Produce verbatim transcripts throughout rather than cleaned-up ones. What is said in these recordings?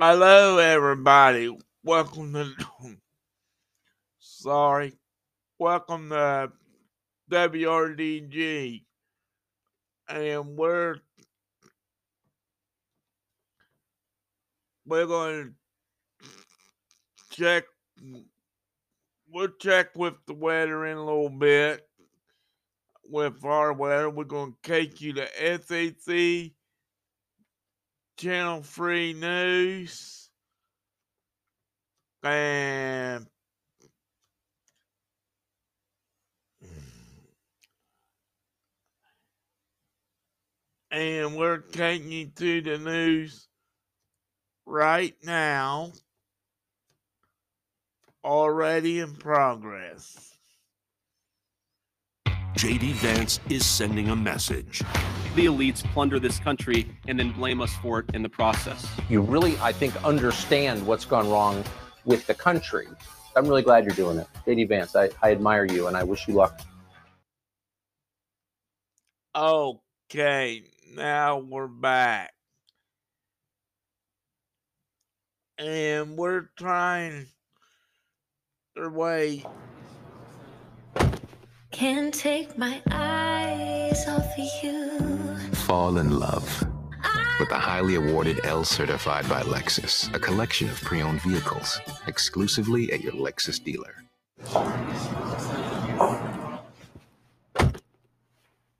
Hello, everybody. Welcome to... Sorry. Welcome to W R D G. And we're... We're going to check... We'll check with the weather in a little bit. With our weather, we're going to take you to S A C Channel Free News and and we're taking you to the news right now, already in progress. J D. Vance is sending a message. The elites plunder this country and then blame us for it in the process. You really, I think, understand what's gone wrong with the country. I'm really glad you're doing it. J D. Vance, I, I admire you and I wish you luck. Okay, now we're back. And we're trying their way. Can't take my eyes off of you. Fall in love with the highly awarded L-Certified by Lexus, a collection of pre-owned vehicles, exclusively at your Lexus dealer.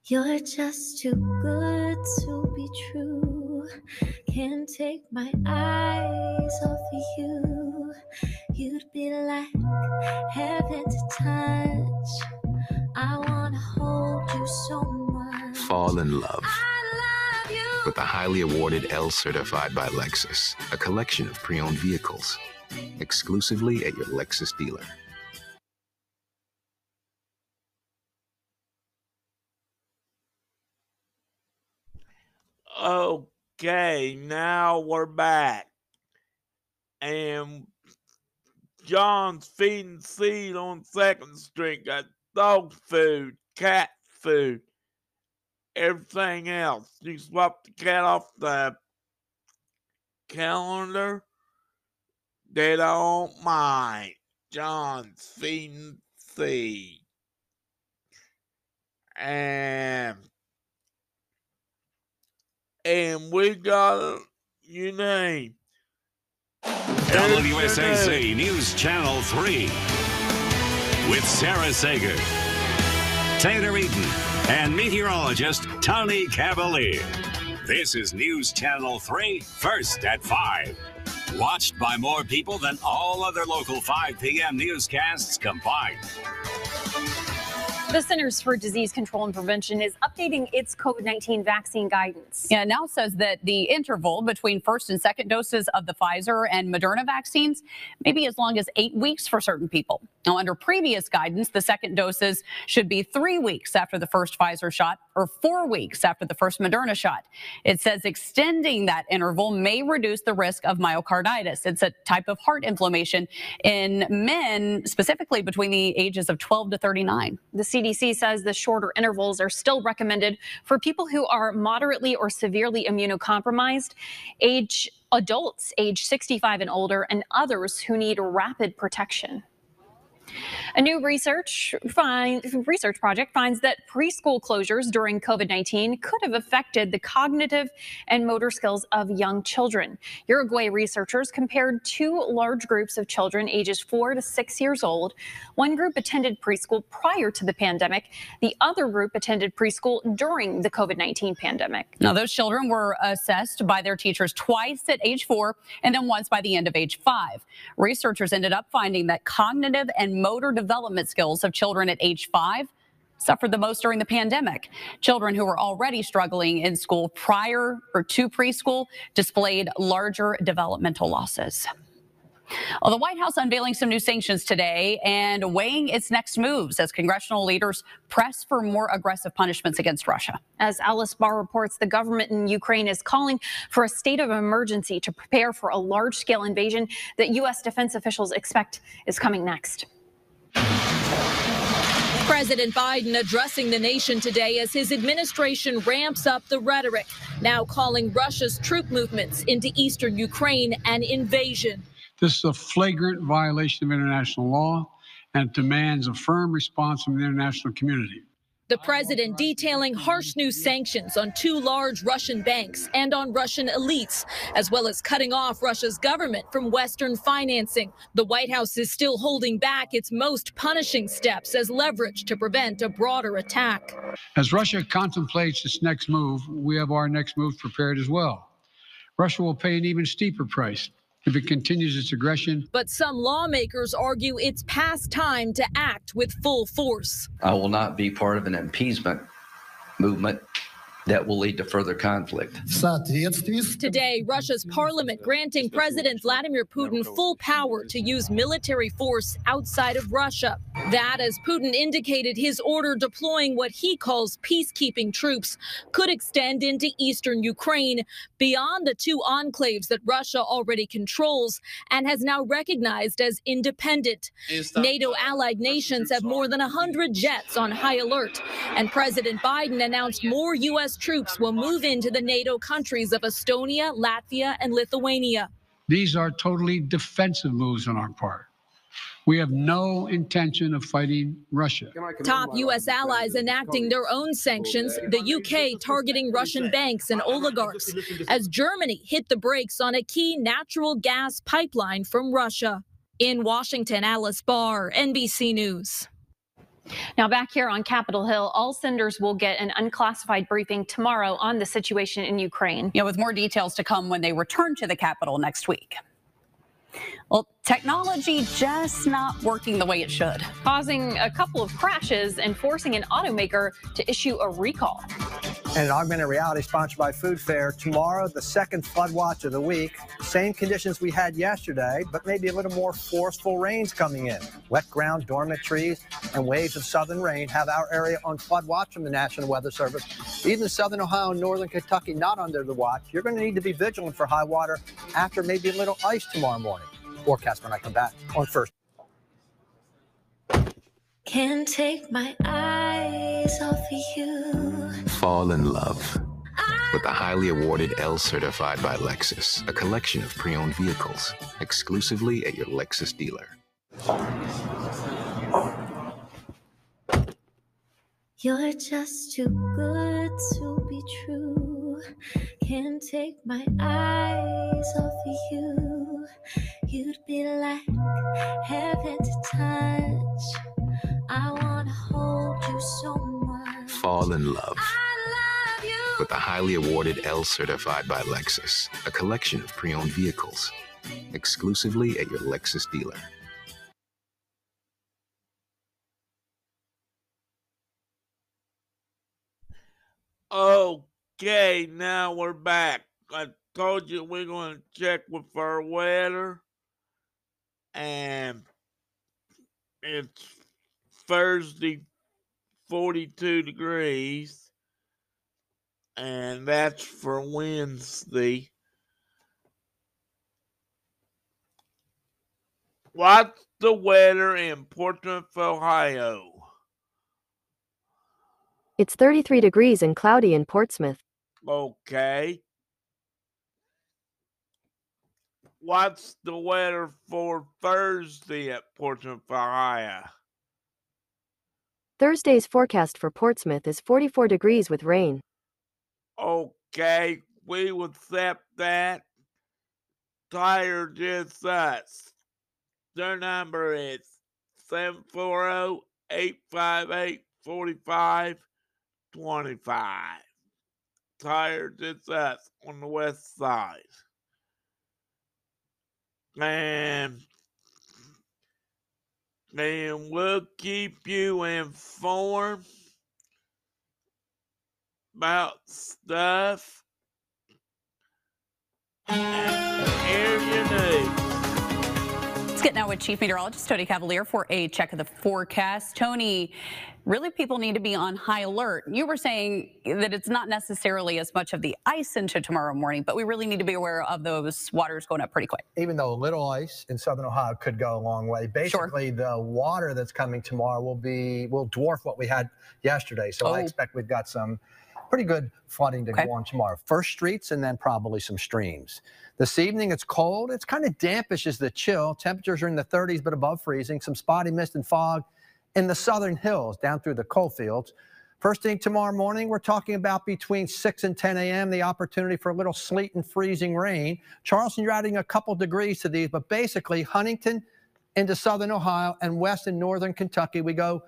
You're just too good to be true. Can't take my eyes off of you. You'd be like heaven to touch. I want to hold you so much. Fall in love, I love you. With the highly awarded L-Certified by Lexus, a collection of pre-owned vehicles, exclusively at your Lexus dealer. Okay, now we're back. And John's feeding Seed on second street got dog food, cat food, everything else. You swap the cat off the calendar, they don't mind. John's feeding Seed. And, and we got your name. W S A Z News Channel three. With Sarah Sager, Taylor Eaton, and meteorologist Tony Cavalier. This is News Channel three, First at five. Watched by more people than all other local five p.m. newscasts combined. The Centers for Disease Control and Prevention is updating its covid nineteen vaccine guidance. Yeah, it now says that the interval between first and second doses of the Pfizer and Moderna vaccines may be as long as eight weeks for certain people. Now, under previous guidance, the second doses should be three weeks after the first Pfizer shot or four weeks after the first Moderna shot. It says extending that interval may reduce the risk of myocarditis. It's a type of heart inflammation in men, specifically between the ages of twelve to thirty-nine. The C D C says the shorter intervals are still recommended for people who are moderately or severely immunocompromised, age adults age sixty-five and older, and others who need rapid protection. A new research find, research project finds that preschool closures during covid nineteen could have affected the cognitive and motor skills of young children. Uruguay researchers compared two large groups of children ages four to six years old. One group attended preschool prior to the pandemic. The other group attended preschool during the covid nineteen pandemic. Now, those children were assessed by their teachers twice at age four and then once by the end of age five. Researchers ended up finding that cognitive and motor development skills of children at age five suffered the most during the pandemic. Children who were already struggling in school prior or to preschool displayed larger developmental losses. Well, the White House unveiling some new sanctions today and weighing its next moves as congressional leaders press for more aggressive punishments against Russia. As Alice Barr reports, the government in Ukraine is calling for a state of emergency to prepare for a large-scale invasion that U S defense officials expect is coming next. President Biden addressing the nation today as his administration ramps up the rhetoric, now calling Russia's troop movements into eastern Ukraine an invasion. This is a flagrant violation of international law and demands a firm response from the international community. The president detailing harsh new sanctions on two large Russian banks and on Russian elites, as well as cutting off Russia's government from Western financing. The White House is still holding back its most punishing steps as leverage to prevent a broader attack. As Russia contemplates its next move, we have our next move prepared as well. Russia will pay an even steeper price if it continues its aggression. But some lawmakers argue it's past time to act with full force. I will not be part of an appeasement movement that will lead to further conflict. Today, Russia's parliament granting President Vladimir Putin full power to use military force outside of Russia. That, as Putin indicated, his order deploying what he calls peacekeeping troops could extend into eastern Ukraine beyond the two enclaves that Russia already controls and has now recognized as independent. NATO allied nations have more than one hundred jets on high alert, and President Biden announced more U S troops will move into the NATO countries of Estonia, Latvia, and Lithuania. These are totally defensive moves on our part. We have no intention of fighting Russia. Top U S allies enacting their own sanctions, the U K targeting Russian banks and oligarchs, as Germany hit the brakes on a key natural gas pipeline from Russia. In Washington, Alice Barr, N B C News. Now back here on Capitol Hill, all senators will get an unclassified briefing tomorrow on the situation in Ukraine. Yeah, with more details to come when they return to the Capitol next week. Well, technology just not working the way it should, causing a couple of crashes and forcing an automaker to issue a recall. And an augmented reality sponsored by Food Fair. Tomorrow, the second flood watch of the week. Same conditions we had yesterday, but maybe a little more forceful rains coming in. Wet ground, dormant trees, and waves of southern rain have our area on flood watch from the National Weather Service. Even southern Ohio and northern Kentucky not under the watch. You're going to need to be vigilant for high water after maybe a little ice tomorrow morning. Forecast when I come back on First. Can't take my eyes off of you. Fall in love with the highly awarded L-Certified by Lexus, a collection of pre-owned vehicles exclusively at your Lexus dealer. You're just too good to be true. Can't take my eyes off of you. You'd be like heaven to touch. I want to hold you so much. Fall in love, I love you, with the highly awarded L-Certified by Lexus, a collection of pre-owned vehicles, exclusively at your Lexus dealer. Okay, now we're back. I told you we're going to check with our weather, and it's Thursday, forty-two degrees, and that's for Wednesday. What's the weather in Portsmouth, Ohio? It's thirty-three degrees and cloudy in Portsmouth. Okay. What's the weather for Thursday at Portsmouth, Ohio? Thursday's forecast for Portsmouth is forty-four degrees with rain. Okay, we will accept that. Tire just us. Their number is seven four zero, eight five eight, four five two five. Tire just us on the west side. And And we'll keep you informed about stuff and here's your news. Get now with Chief Meteorologist Tony Cavalier for a check of the forecast. Tony, really people need to be on high alert. You were saying that it's not necessarily as much of the ice into tomorrow morning, but we really need to be aware of those waters going up pretty quick. Even though a little ice in southern Ohio could go a long way, basically sure. The water that's coming tomorrow will be will dwarf what we had yesterday. So oh. I expect we've got some pretty good flooding to okay. go on tomorrow. First streets and then probably some streams. This evening it's cold. It's kind of dampish as the chill. Temperatures are in the thirties but above freezing. Some spotty mist and fog in the southern hills down through the coal fields. First thing tomorrow morning, we're talking about between six and ten a m the opportunity for a little sleet and freezing rain. Charleston, you're adding a couple degrees to these, but basically Huntington into southern Ohio and west and northern Kentucky, we go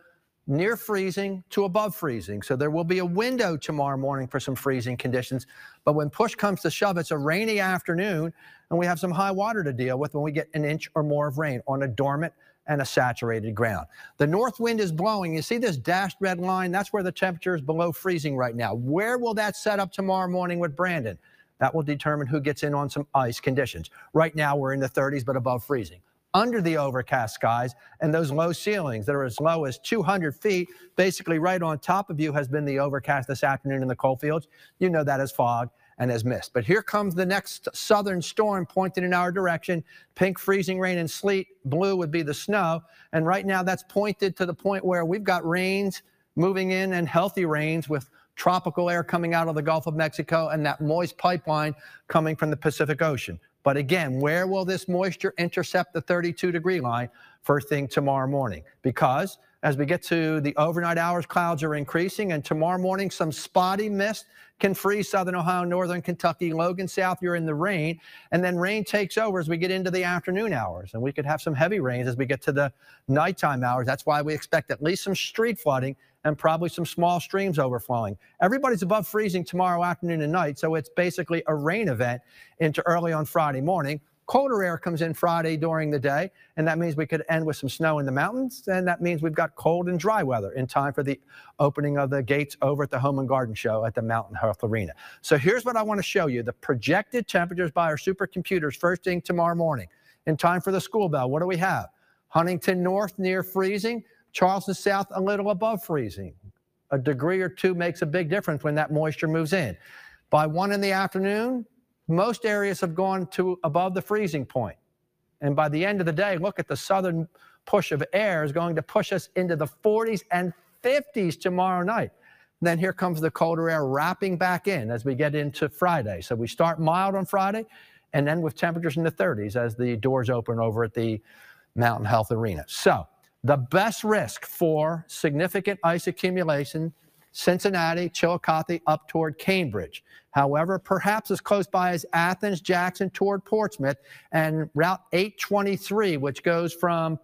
near freezing to above freezing. So there will be a window tomorrow morning for some freezing conditions. But when push comes to shove, it's a rainy afternoon, and we have some high water to deal with when we get an inch or more of rain on a dormant and a saturated ground. The north wind is blowing. You see this dashed red line? That's where the temperature is below freezing right now. Where will that set up tomorrow morning with Brandon? That will determine who gets in on some ice conditions. Right now, we're in the thirties, but above freezing. Under the overcast skies and those low ceilings that are as low as two hundred feet, basically right on top of you has been the overcast this afternoon in the coal fields. You know that as fog and as mist. But here comes the next southern storm pointed in our direction. Pink freezing rain and sleet, blue would be the snow. And right now that's pointed to the point where we've got rains moving in and healthy rains with tropical air coming out of the Gulf of Mexico and that moist pipeline coming from the Pacific Ocean. But again, where will this moisture intercept the thirty-two degree line first thing tomorrow morning? Because as we get to the overnight hours, clouds are increasing, and tomorrow morning some spotty mist can freeze southern Ohio, northern Kentucky, Logan South, you're in the rain, and then rain takes over as we get into the afternoon hours, and we could have some heavy rains as we get to the nighttime hours. That's why we expect at least some street flooding and probably some small streams overflowing. Everybody's above freezing tomorrow afternoon and night, so it's basically a rain event into early on Friday morning. Colder air comes in Friday during the day, and that means we could end with some snow in the mountains, and that means we've got cold and dry weather in time for the opening of the gates over at the Home and Garden Show at the Mountain Health Arena. So here's what I want to show you. The projected temperatures by our supercomputers first thing tomorrow morning. In time for the school bell, what do we have? Huntington North near freezing, Charleston South a little above freezing. A degree or two makes a big difference when that moisture moves in. By one in the afternoon, most areas have gone to above the freezing point. And by the end of the day, look at the southern push of air is going to push us into the forties and fifties tomorrow night. And then here comes the colder air wrapping back in as we get into Friday. So we start mild on Friday and then with temperatures in the thirties as the doors open over at the Mountain Health Arena. So the best risk for significant ice accumulation: Cincinnati, Chillicothe, up toward Cambridge. However, perhaps as close by as Athens, Jackson, toward Portsmouth, and Route eight twenty-three, which goes from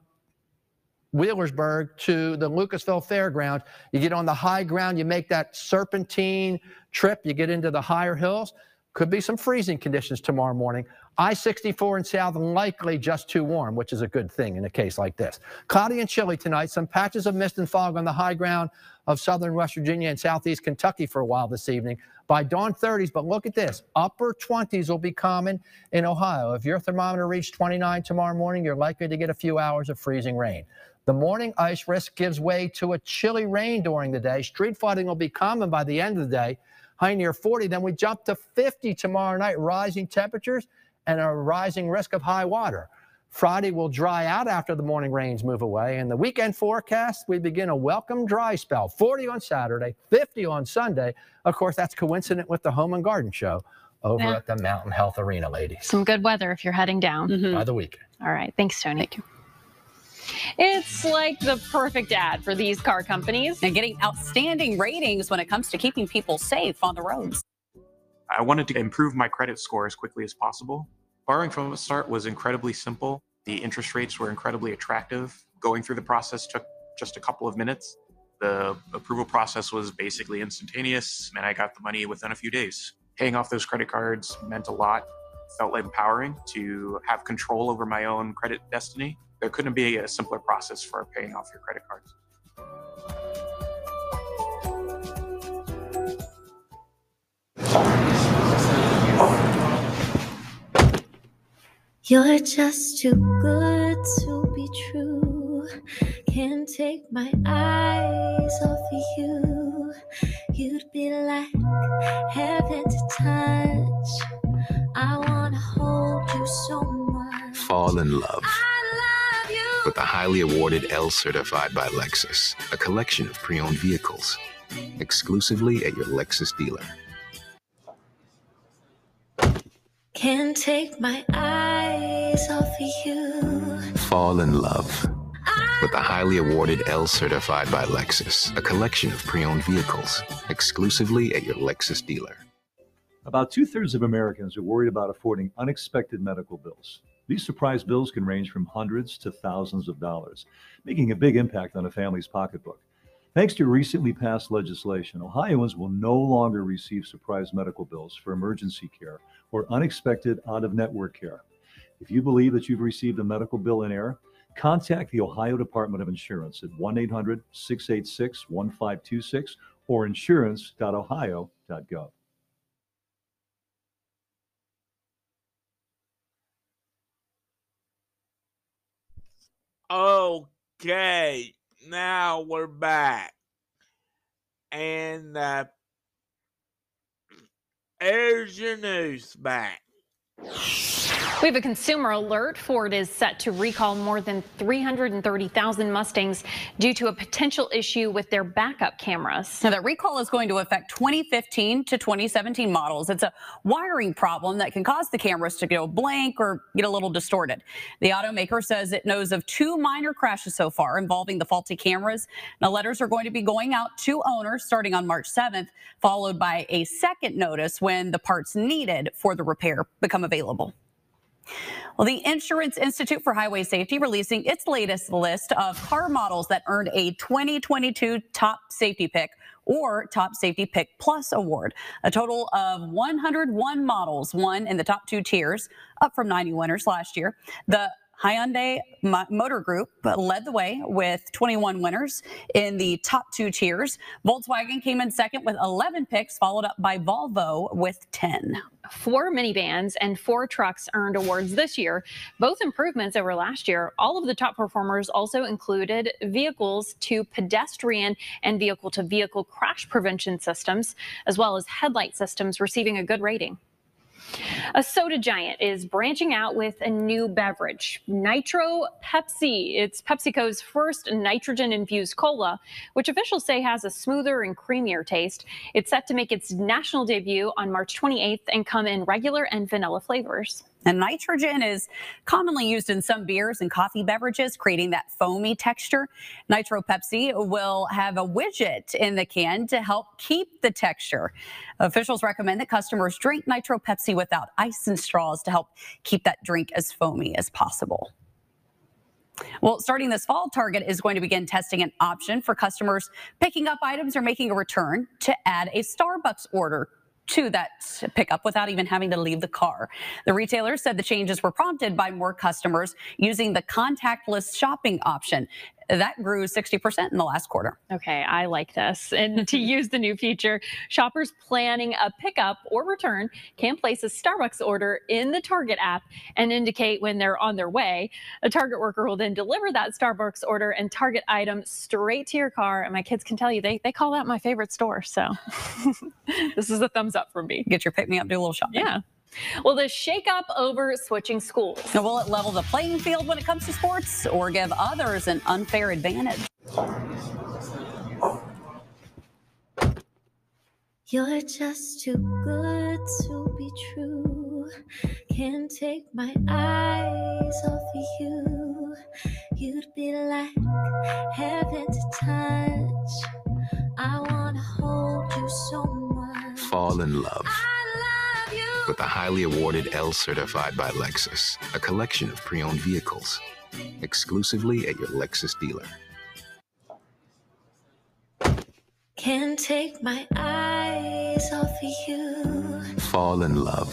Wheelersburg to the Lucasville Fairgrounds. You get on the high ground, you make that serpentine trip, you get into the higher hills. Could be some freezing conditions tomorrow morning. I sixty-four and south likely just too warm, which is a good thing in a case like this. Cloudy and chilly tonight. Some patches of mist and fog on the high ground of southern West Virginia and southeast Kentucky for a while this evening. By dawn, thirties, but look at this. Upper twenties will be common in Ohio. If your thermometer reaches twenty-nine tomorrow morning, you're likely to get a few hours of freezing rain. The morning ice risk gives way to a chilly rain during the day. Street flooding will be common by the end of the day. High near forty, then we jump to fifty tomorrow night, rising temperatures and a rising risk of high water. Friday will dry out after the morning rains move away. And the weekend forecast, we begin a welcome dry spell. forty on Saturday, fifty on Sunday. Of course, that's coincident with the Home and Garden Show over yeah. at the Mountain Health Arena, ladies. Some good weather if you're heading down. Mm-hmm. By the weekend. All right. Thanks, Tony. Thank you. It's like the perfect ad for these car companies and getting outstanding ratings when it comes to keeping people safe on the roads. I wanted to improve my credit score as quickly as possible. Borrowing from Upstart was incredibly simple. The interest rates were incredibly attractive. Going through the process took just a couple of minutes. The approval process was basically instantaneous, and I got the money within a few days. Paying off those credit cards meant a lot. Felt like empowering to have control over my own credit destiny. There couldn't be a simpler process for paying off your credit cards. You're just too good good to be true. Can't take my eyes off of you. You'd be like heaven to touch. I wanna hold you so much. Fall in love. I love you. With the highly awarded L-Certified by Lexus, a collection of pre-owned vehicles, exclusively at your Lexus dealer. Can't take my eyes off of you. Fall in love. With the highly awarded L-Certified by Lexus, a collection of pre-owned vehicles, exclusively at your Lexus dealer. About two-thirds of Americans are worried about affording unexpected medical bills. These surprise bills can range from hundreds to thousands of dollars, making a big impact on a family's pocketbook. Thanks to recently passed legislation, Ohioans will no longer receive surprise medical bills for emergency care or unexpected out-of-network care. If you believe that you've received a medical bill in error, contact the Ohio Department of Insurance at one eight hundred, six eight six, one five two six or insurance dot ohio dot gov. Okay, now we're back, and uh, there's your news back. We have a consumer alert. Ford is set to recall more than three hundred thirty thousand Mustangs due to a potential issue with their backup cameras. Now, that recall is going to affect twenty fifteen to twenty seventeen models. It's a wiring problem that can cause the cameras to go blank or get a little distorted. The automaker says it knows of two minor crashes so far involving the faulty cameras. Now, letters are going to be going out to owners starting on March seventh, followed by a second notice when the parts needed for the repair become available. Well, the Insurance Institute for Highway Safety releasing its latest list of car models that earned a twenty twenty-two Top Safety Pick or Top Safety Pick Plus award. A total of one hundred one models won in the top two tiers, up from ninety winners last year. The Hyundai Motor Group led the way with twenty-one winners in the top two tiers. Volkswagen came in second with eleven picks, followed up by Volvo with ten. Four minivans and four trucks earned awards this year, both improvements over last year. All of the top performers also included vehicles to pedestrian and vehicle to vehicle crash prevention systems, as well as headlight systems receiving a good rating. A soda giant is branching out with a new beverage, Nitro Pepsi. It's PepsiCo's first nitrogen-infused cola, which officials say has a smoother and creamier taste. It's set to make its national debut on March twenty-eighth and come in regular and vanilla flavors. And nitrogen is commonly used in some beers and coffee beverages, creating that foamy texture. Nitro Pepsi will have a widget in the can to help keep the texture. Officials recommend that customers drink Nitro Pepsi without ice and straws to help keep that drink as foamy as possible. Well, starting this fall, Target is going to begin testing an option for customers picking up items or making a return to add a Starbucks order to that pickup without even having to leave the car. The retailer said the changes were prompted by more customers using the contactless shopping option. That grew sixty percent in the last quarter. Okay, I like this. And to use the new feature, shoppers planning a pickup or return can place a Starbucks order in the Target app and indicate when they're on their way. A Target worker will then deliver that Starbucks order and Target item straight to your car. And my kids can tell you, they, they call that my favorite store. So this is a thumbs up from me. Get your pick-me-up, do a little shopping. Yeah. Will the shakeup over switching schools? So will it level the playing field when it comes to sports or give others an unfair advantage? You're just too good to be true. Can't take my eyes off of you. You'd be like heaven to touch. I want to hold you so much. Fall in love. With the highly awarded L-Certified by Lexus, a collection of pre-owned vehicles, exclusively at your Lexus dealer. Can't take my eyes off of you. Fall in love.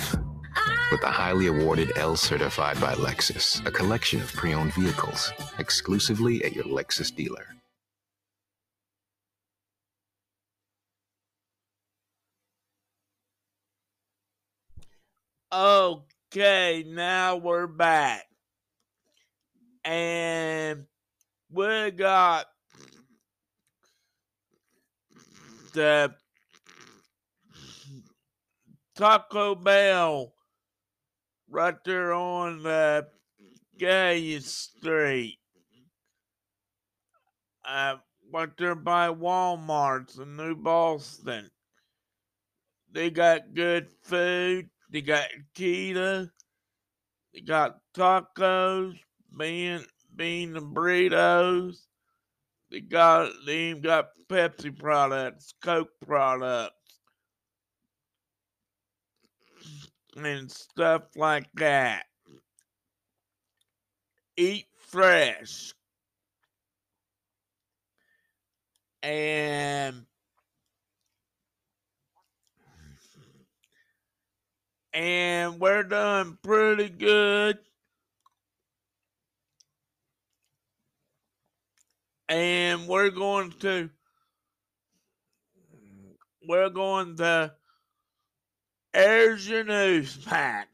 With the highly awarded L-Certified by Lexus, a collection of pre-owned vehicles, exclusively at your Lexus dealer. Okay, now we're back. And we got the Taco Bell right there on the Gay Street. Uh, right there by Walmart's in New Boston. They got good food. They got keto. They got tacos, bean, bean and burritos. They got they even got Pepsi products, Coke products, and stuff like that. Eat fresh. And And we're doing pretty good. And we're going to, we're going to, there's your news pack.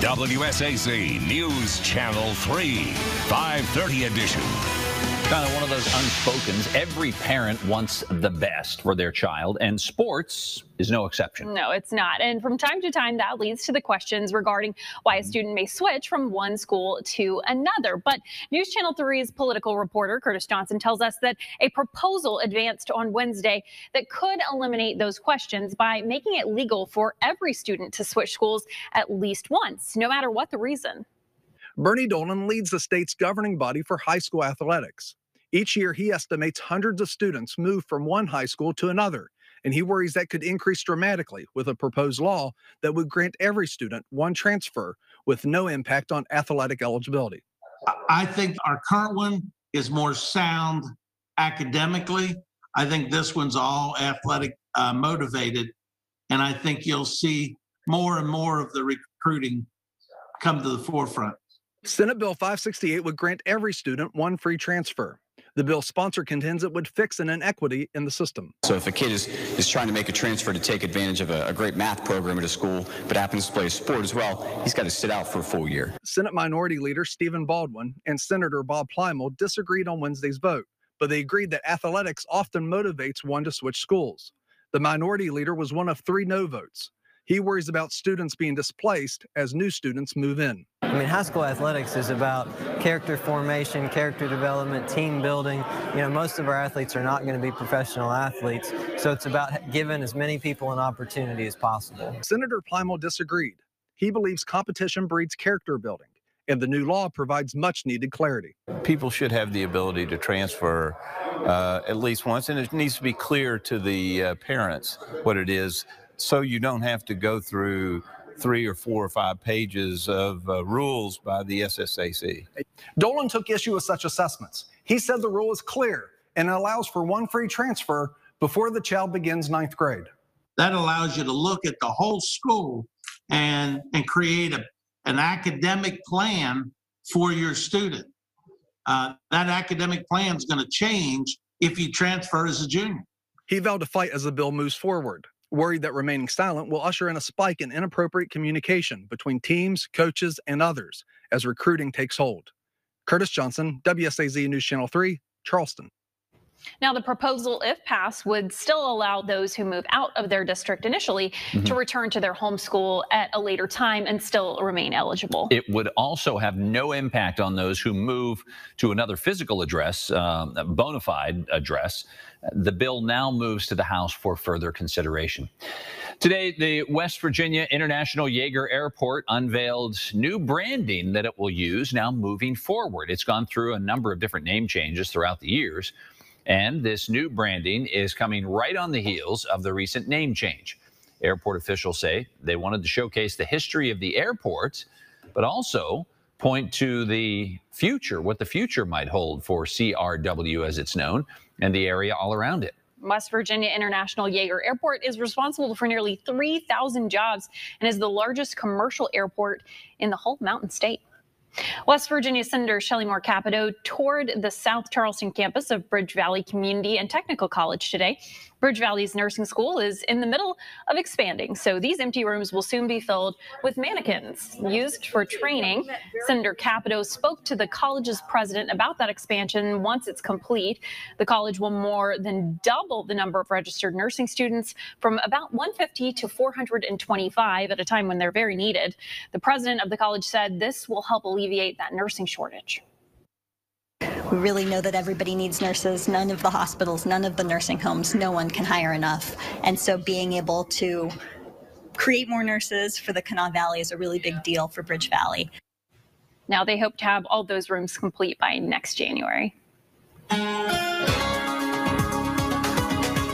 W S A Z News Channel three, five thirty edition. Kind of one of those unspokens. Every parent wants the best for their child, and sports is no exception. No, it's not. And from time to time, that leads to the questions regarding why a student may switch from one school to another. But News Channel three's political reporter, Curtis Johnson, tells us that a proposal advanced on Wednesday that could eliminate those questions by making it legal for every student to switch schools at least once, no matter what the reason. Bernie Dolan leads the state's governing body for high school athletics. Each year, he estimates hundreds of students move from one high school to another, and he worries that could increase dramatically with a proposed law that would grant every student one transfer with no impact on athletic eligibility. I think our current one is more sound academically. I think this one's all athletic uh, motivated, and I think you'll see more and more of the recruiting come to the forefront. Senate Bill five sixty-eight would grant every student one free transfer. The bill's sponsor contends it would fix an inequity in the system. So if a kid is, is trying to make a transfer to take advantage of a, a great math program at a school, but happens to play a sport as well, he's got to sit out for a full year. Senate Minority Leader Stephen Baldwin and Senator Bob Plymell disagreed on Wednesday's vote, but they agreed that athletics often motivates one to switch schools. The minority leader was one of three no votes. He worries about students being displaced as new students move in. I mean, high school athletics is about character formation, character development, team building. You know, most of our athletes are not going to be professional athletes, so it's about giving as many people an opportunity as possible. Senator Plymell disagreed. He believes competition breeds character building, and the new law provides much-needed clarity. People should have the ability to transfer uh, at least once, and it needs to be clear to the uh, parents what it is, so you don't have to go through three or four or five pages of uh, rules by the S S A C. Dolan took issue with such assessments. He said the rule is clear and allows for one free transfer before the child begins ninth grade. That allows you to look at the whole school and, and create a, an academic plan for your student. Uh, that academic plan is going to change if you transfer as a junior. He vowed to fight as the bill moves forward, worried that remaining silent will usher in a spike in inappropriate communication between teams, coaches, and others as recruiting takes hold. Curtis Johnson, W S A Z News Channel three, Charleston. Now, the proposal, if passed, would still allow those who move out of their district initially mm-hmm. to return to their home school at a later time and still remain eligible. It would also have no impact on those who move to another physical address, um, a bona fide address. The bill now moves to the House for further consideration. Today, the West Virginia International Yeager Airport unveiled new branding that it will use now moving forward. It's gone through a number of different name changes throughout the years, and this new branding is coming right on the heels of the recent name change. Airport officials say they wanted to showcase the history of the airport, but also point to the future, what the future might hold for C R W as it's known, and the area all around it. West Virginia International Yeager Airport is responsible for nearly three thousand jobs and is the largest commercial airport in the whole Mountain State. West Virginia Senator Shelley Moore Capito toured the South Charleston campus of Bridge Valley Community and Technical College today. Bridge Valley's nursing school is in the middle of expanding, so these empty rooms will soon be filled with mannequins used for training. Senator Capito spoke to the college's president about that expansion once it's complete. The college will more than double the number of registered nursing students from about one hundred fifty to four hundred twenty-five at a time when they're very needed. The president of the college said this will help alleviate that nursing shortage. We really know that everybody needs nurses. None of the hospitals, none of the nursing homes, no one can hire enough. And so being able to create more nurses for the Kanawha Valley is a really big deal for Bridge Valley. Now they hope to have all those rooms complete by next January.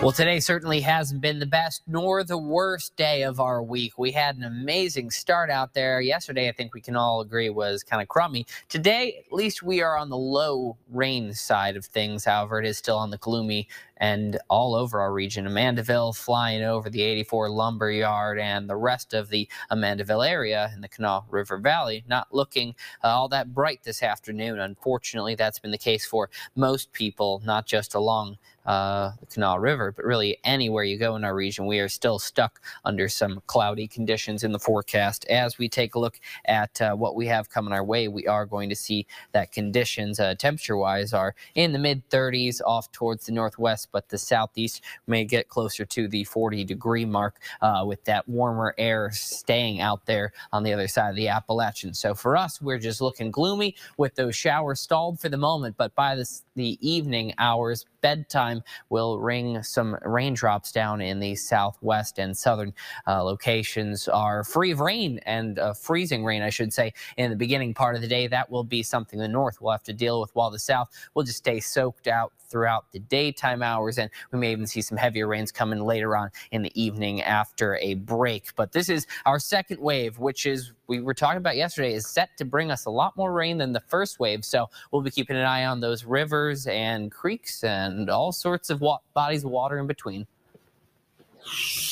Well, today certainly hasn't been the best nor the worst day of our week. We had an amazing start out there. Yesterday, I think we can all agree, was kind of crummy. Today, at least we are on the low rain side of things. However, it is still on the gloomy and all over our region. Amandaville flying over the eighty-four Lumberyard and the rest of the Amandaville area in the Kanawha River Valley. Not looking uh, all that bright this afternoon. Unfortunately, that's been the case for most people, not just along Uh, the Kanawha River, but really anywhere you go in our region, we are still stuck under some cloudy conditions in the forecast. As we take a look at uh, what we have coming our way, we are going to see that conditions uh, temperature-wise are in the mid thirties off towards the northwest, but the southeast may get closer to the forty-degree mark uh, with that warmer air staying out there on the other side of the Appalachians. So for us, we're just looking gloomy with those showers stalled for the moment, but by this, the evening hours, bedtime will ring some raindrops down in the southwest and southern uh, locations are free of rain and uh, freezing rain, I should say, in the beginning part of the day. That will be something the north will have to deal with, while the south will just stay soaked out throughout the daytime hours, and we may even see some heavier rains coming later on in the evening after a break. But this is our second wave, which is, we were talking about yesterday, is set to bring us a lot more rain than the first wave. So we'll be keeping an eye on those rivers and creeks and all sorts of wa- bodies of water in between.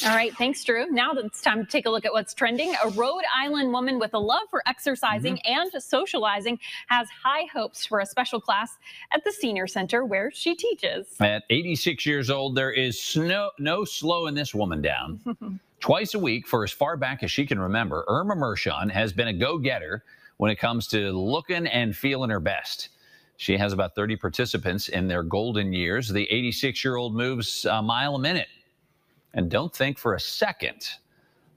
All right, thanks, Drew. Now it's time to take a look at what's trending. A Rhode Island woman with a love for exercising mm-hmm. and socializing has high hopes for a special class at the senior center where she teaches. At eighty-six years old, there is no, no slowing this woman down. Twice a week, for as far back as she can remember, Irma Mershon has been a go-getter when it comes to looking and feeling her best. She has about thirty participants in their golden years. The eighty-six-year-old moves a mile a minute. And don't think for a second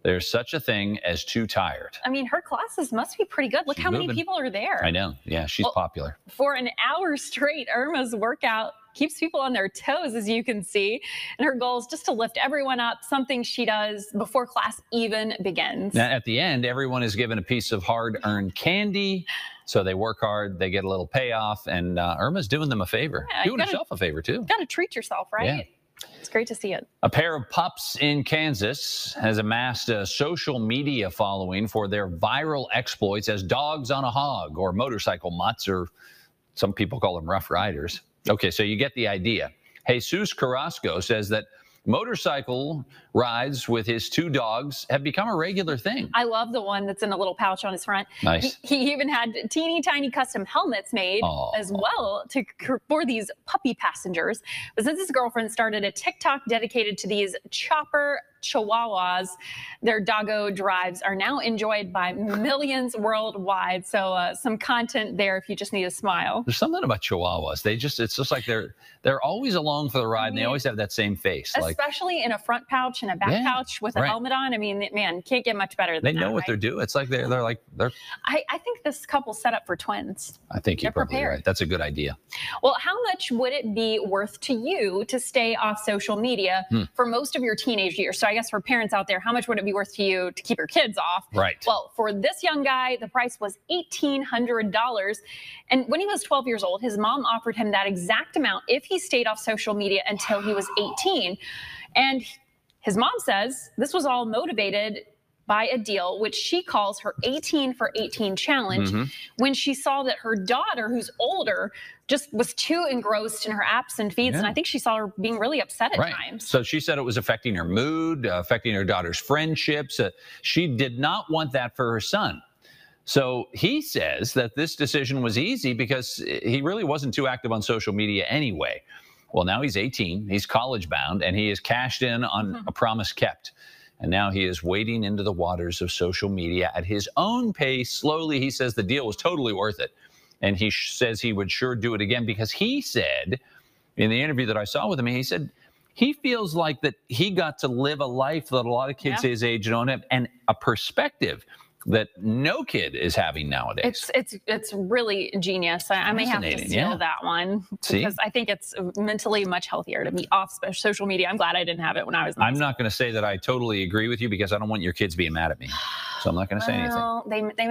there's such a thing as too tired. I mean, her classes must be pretty good. Look she's how moving. Many people are there. I know. Yeah, she's well, popular. For an hour straight, Irma's workout keeps people on their toes, as you can see. And her goal is just to lift everyone up, something she does before class even begins. Now, at the end, everyone is given a piece of hard-earned candy. So they work hard, they get a little payoff, and uh, Irma's doing them a favor. Yeah, doing gotta, herself a favor, too. Got to treat yourself, right? Yeah. It's great to see it. A pair of pups in Kansas has amassed a social media following for their viral exploits as dogs on a hog or motorcycle mutts, or some people call them rough riders. Okay, so you get the idea. Jesus Carrasco says that motorcycle rides with his two dogs have become a regular thing. I love the one that's in a little pouch on his front. Nice. He, he even had teeny tiny custom helmets made Aww. as well to for these puppy passengers. But since his girlfriend started a TikTok dedicated to these chopper chihuahuas, their doggo drives are now enjoyed by millions worldwide. So uh, some content there if you just need a smile. There's something about chihuahuas. They just, it's just like they're they're always along for the ride, I mean, and they always have that same face. Especially like, in a front pouch and a back yeah, pouch with a right. helmet on. I mean, man, can't get much better than they that. They know what right? they're doing. It's like they're, they're like, they're. I, I think this couple set up for twins. I think you're they're probably prepared. right. That's a good idea. Well, how much would it be worth to you to stay off social media hmm. for most of your teenage years? So I guess for parents out there, how much would it be worth to you to keep your kids off? Right. Well, for this young guy, the price was eighteen hundred dollars. And when he was twelve years old, his mom offered him that exact amount if he stayed off social media until he was eighteen. And his mom says this was all motivated by a deal which she calls her eighteen for eighteen challenge mm-hmm. when she saw that her daughter, who's older, just was too engrossed in her apps and feeds, yeah. and I think she saw her being really upset at right. times. So she said it was affecting her mood, uh, affecting her daughter's friendships. Uh, she did not want that for her son. So he says that this decision was easy because he really wasn't too active on social media anyway. Well, now he's eighteen, he's college-bound, and he has cashed in on a promise kept. And now he is wading into the waters of social media at his own pace. Slowly, he says the deal was totally worth it. And he sh- says he would sure do it again because he said, in the interview that I saw with him, he said he feels like that he got to live a life that a lot of kids yeah. his age don't have, and a perspective that no kid is having nowadays. It's it's it's really genius. I, I may have to steal yeah. that one because See? I think it's mentally much healthier to be off social media. I'm glad I didn't have it when I was in I'm school. Not going to say that I totally agree with you because I don't want your kids being mad at me. So I'm not going to well, say anything. They, they